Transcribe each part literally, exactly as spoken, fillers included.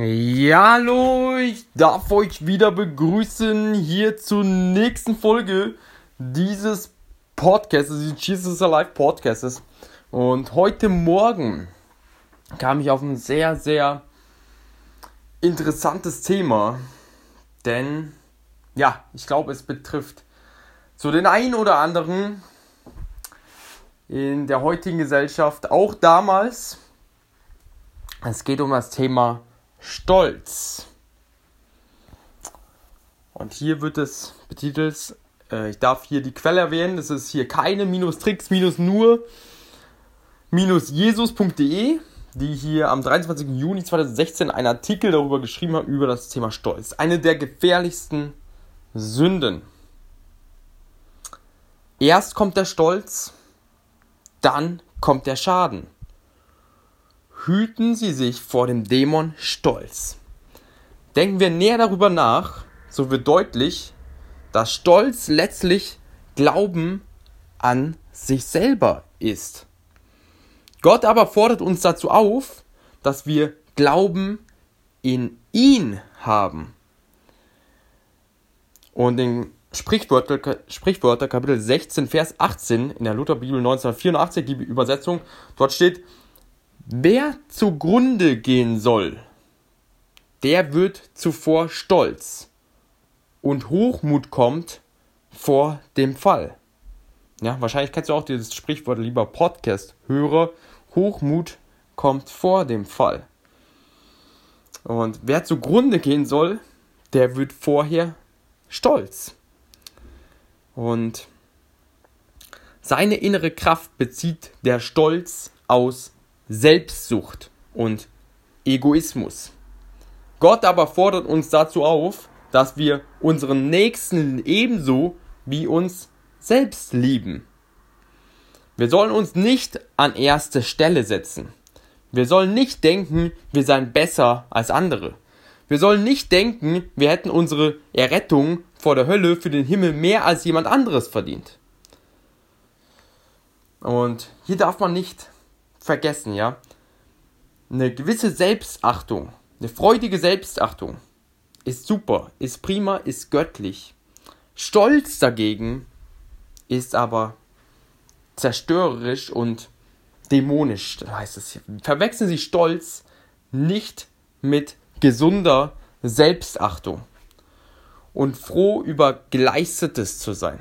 Ja, hallo, ich darf euch wieder begrüßen hier zur nächsten Folge dieses Podcasts, dieses Jesus Alive Podcasts. Und heute Morgen kam ich auf ein sehr, sehr interessantes Thema, denn, ja, ich glaube, es betrifft so den einen oder anderen in der heutigen Gesellschaft, auch damals. Es geht um das Thema Stolz. Und hier wird es betitelt, äh, ich darf hier die Quelle erwähnen, das ist hier keine-tricks-nur-jesus.de, die hier am dreiundzwanzigsten Juni zweitausendsechzehn einen Artikel darüber geschrieben hat, über das Thema Stolz. Eine der gefährlichsten Sünden. Erst kommt der Stolz, dann kommt der Schaden. Hüten Sie sich vor dem Dämon Stolz. Denken wir näher darüber nach, so wird deutlich, dass Stolz letztlich Glauben an sich selber ist. Gott aber fordert uns dazu auf, dass wir Glauben in ihn haben. Und in Sprichwörter, Sprichwörter Kapitel sechzehn, Vers achtzehn in der Lutherbibel neunzehnhundertvierundachtzig, die Übersetzung, dort steht: Wer zugrunde gehen soll, der wird zuvor stolz, und Hochmut kommt vor dem Fall. Ja, wahrscheinlich kennst du auch dieses Sprichwort, lieber Podcast-Hörer: Hochmut kommt vor dem Fall. Und wer zugrunde gehen soll, der wird vorher stolz. Und seine innere Kraft bezieht der Stolz aus Selbstsucht und Egoismus. Gott aber fordert uns dazu auf, dass wir unseren Nächsten ebenso wie uns selbst lieben. Wir sollen uns nicht an erste Stelle setzen. Wir sollen nicht denken, wir seien besser als andere. Wir sollen nicht denken, wir hätten unsere Errettung vor der Hölle für den Himmel mehr als jemand anderes verdient. Und hier darf man nicht vergessen, ja, eine gewisse Selbstachtung, eine freudige Selbstachtung ist super, ist prima, ist göttlich. Stolz dagegen ist aber zerstörerisch und dämonisch, das heißt es. Verwechseln Sie Stolz nicht mit gesunder Selbstachtung und froh über Geleistetes zu sein.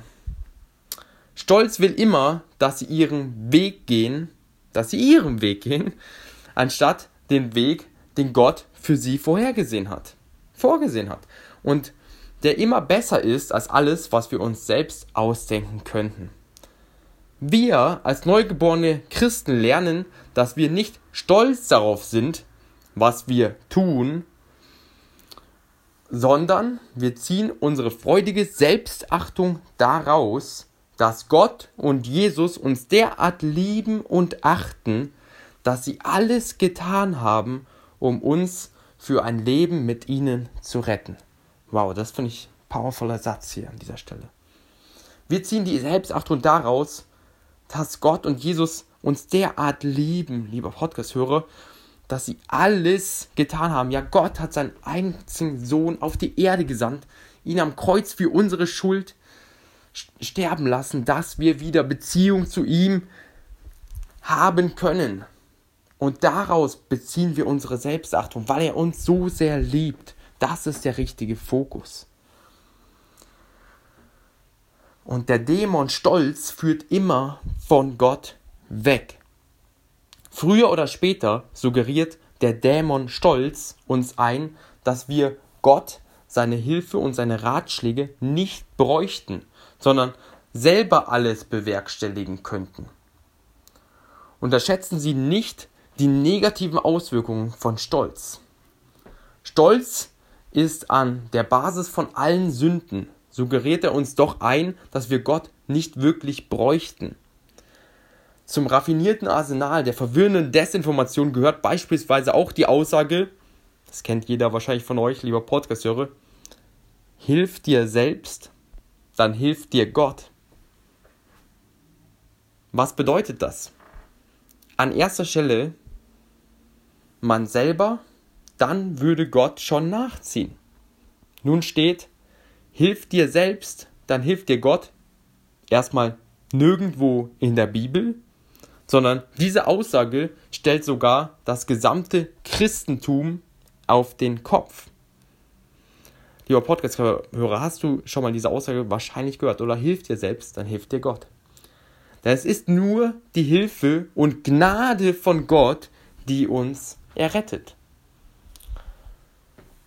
Stolz will immer, dass Sie ihren Weg gehen, dass sie ihren Weg gehen, anstatt den Weg, den Gott für sie vorhergesehen hat, vorgesehen hat. Und der immer besser ist als alles, was wir uns selbst ausdenken könnten. Wir als neugeborene Christen lernen, dass wir nicht stolz darauf sind, was wir tun, sondern wir ziehen unsere freudige Selbstachtung daraus, dass Gott und Jesus uns derart lieben und achten, dass sie alles getan haben, um uns für ein Leben mit ihnen zu retten. Wow, das finde ich ein powervoller Satz hier an dieser Stelle. Wir ziehen die Selbstachtung daraus, dass Gott und Jesus uns derart lieben, lieber Podcast-Hörer, dass sie alles getan haben. Ja, Gott hat seinen einzigen Sohn auf die Erde gesandt, ihn am Kreuz für unsere Schuld sterben lassen, dass wir wieder Beziehung zu ihm haben können. Und daraus beziehen wir unsere Selbstachtung, weil er uns so sehr liebt. Das ist der richtige Fokus. Und der Dämon Stolz führt immer von Gott weg. Früher oder später suggeriert der Dämon Stolz uns ein, dass wir Gott, seine Hilfe und seine Ratschläge nicht bräuchten, sondern selber alles bewerkstelligen könnten. Unterschätzen Sie nicht die negativen Auswirkungen von Stolz. Stolz ist an der Basis von allen Sünden. Suggeriert er uns doch ein, dass wir Gott nicht wirklich bräuchten. Zum raffinierten Arsenal der verwirrenden Desinformation gehört beispielsweise auch die Aussage, das kennt jeder wahrscheinlich von euch, lieber Podcast-Hörer: Hilf dir selbst, dann hilft dir Gott. Was bedeutet das? An erster Stelle man selber, dann würde Gott schon nachziehen. Nun steht, hilf dir selbst, dann hilft dir Gott, erstmal nirgendwo in der Bibel, sondern diese Aussage stellt sogar das gesamte Christentum auf den Kopf. Lieber Podcast-Hörer, hast du schon mal diese Aussage wahrscheinlich gehört? Oder hilf dir selbst, dann hilft dir Gott. Denn es ist nur die Hilfe und Gnade von Gott, die uns errettet.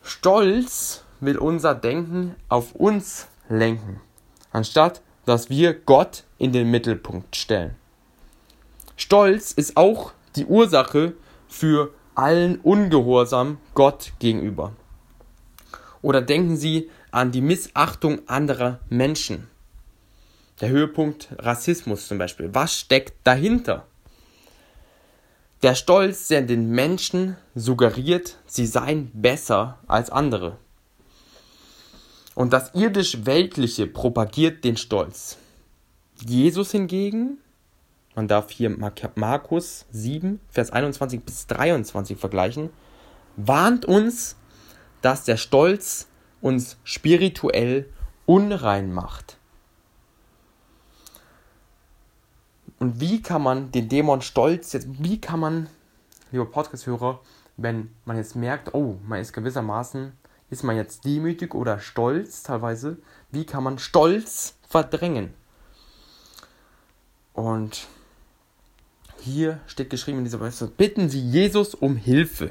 Stolz will unser Denken auf uns lenken, anstatt dass wir Gott in den Mittelpunkt stellen. Stolz ist auch die Ursache für allen Ungehorsam Gott gegenüber. Oder denken Sie an die Missachtung anderer Menschen. Der Höhepunkt Rassismus zum Beispiel. Was steckt dahinter? Der Stolz, der den Menschen suggeriert, sie seien besser als andere. Und das irdisch-weltliche propagiert den Stolz. Jesus hingegen, man darf hier Markus sieben, Vers einundzwanzig bis dreiundzwanzig vergleichen, warnt uns, dass der Stolz uns spirituell unrein macht. Und wie kann man den Dämon Stolz jetzt, wie kann man, lieber Podcast-Hörer, wenn man jetzt merkt, oh, man ist gewissermaßen, ist man jetzt demütig oder stolz teilweise, wie kann man Stolz verdrängen? Und hier steht geschrieben in dieser Verse, bitten Sie Jesus um Hilfe,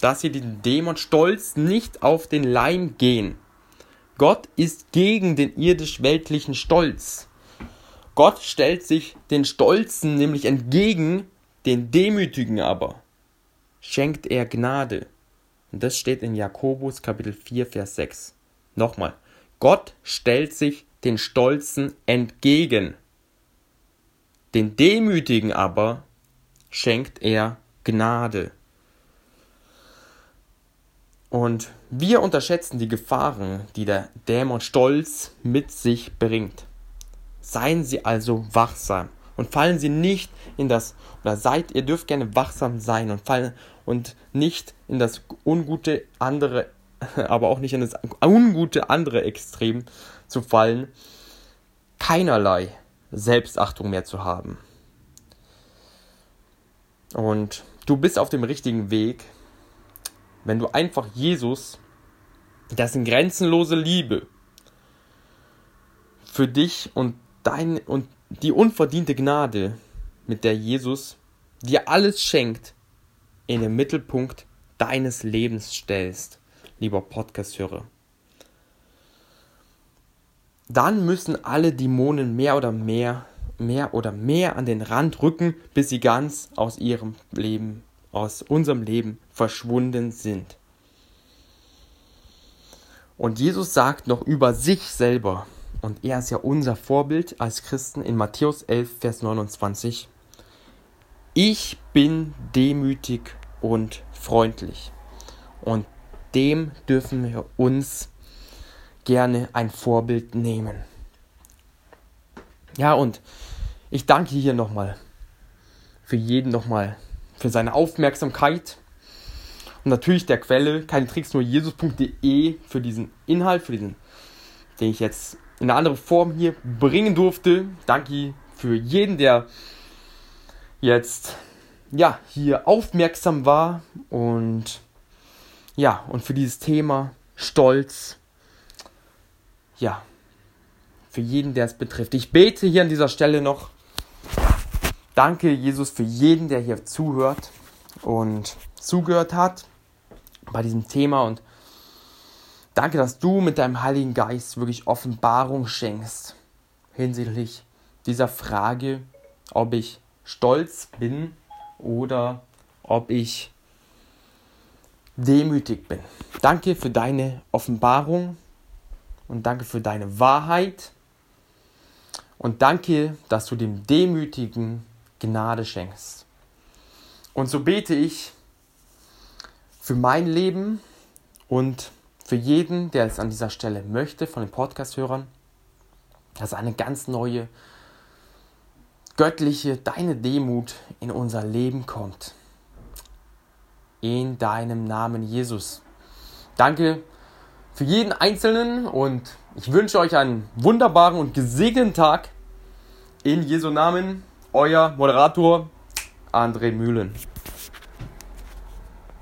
dass sie den Dämon Stolz nicht auf den Leim gehen. Gott ist gegen den irdisch-weltlichen Stolz. Gott stellt sich den Stolzen nämlich entgegen, den Demütigen aber schenkt er Gnade. Und das steht in Jakobus Kapitel vier, Vers sechs. Nochmal, Gott stellt sich den Stolzen entgegen. Den Demütigen aber schenkt er Gnade. Und wir unterschätzen die Gefahren, die der Dämon Stolz mit sich bringt. Seien Sie also wachsam und fallen Sie nicht in das, oder seid, ihr dürft gerne wachsam sein und fallen und nicht in das ungute andere, aber auch nicht in das ungute andere Extrem zu fallen, keinerlei Selbstachtung mehr zu haben. Und du bist auf dem richtigen Weg, wenn du einfach Jesus, dessen grenzenlose Liebe für dich und dein und die unverdiente Gnade, mit der Jesus dir alles schenkt, in den Mittelpunkt deines Lebens stellst, lieber Podcast-Hörer. Dann müssen alle Dämonen mehr oder mehr, mehr oder mehr an den Rand rücken, bis sie ganz aus ihrem Leben aus unserem Leben verschwunden sind. Und Jesus sagt noch über sich selber, und er ist ja unser Vorbild als Christen in Matthäus elf, Vers neunundzwanzig, ich bin demütig und freundlich. Und dem dürfen wir uns gerne ein Vorbild nehmen. Ja, und ich danke hier nochmal, für jeden nochmal, für seine Aufmerksamkeit und natürlich der Quelle, keine Tricks, nur Jesus punkt de für diesen Inhalt, für diesen, den ich jetzt in einer anderen Form hier bringen durfte. Danke für jeden, der jetzt ja, hier aufmerksam war und ja, und für dieses Thema Stolz, ja, für jeden, der es betrifft. Ich bete hier an dieser Stelle noch. Danke, Jesus, für jeden, der hier zuhört und zugehört hat bei diesem Thema. Und danke, dass du mit deinem Heiligen Geist wirklich Offenbarung schenkst hinsichtlich dieser Frage, ob ich stolz bin oder ob ich demütig bin. Danke für deine Offenbarung und danke für deine Wahrheit. Und danke, dass du dem Demütigen Gnade schenkst. Und so bete ich für mein Leben und für jeden, der es an dieser Stelle möchte, von den Podcast-Hörern, dass eine ganz neue, göttliche, deine Demut in unser Leben kommt. in deinem Namen, Jesus. Danke für jeden Einzelnen und ich wünsche euch einen wunderbaren und gesegneten Tag. In Jesu Namen, euer Moderator André Mühlen.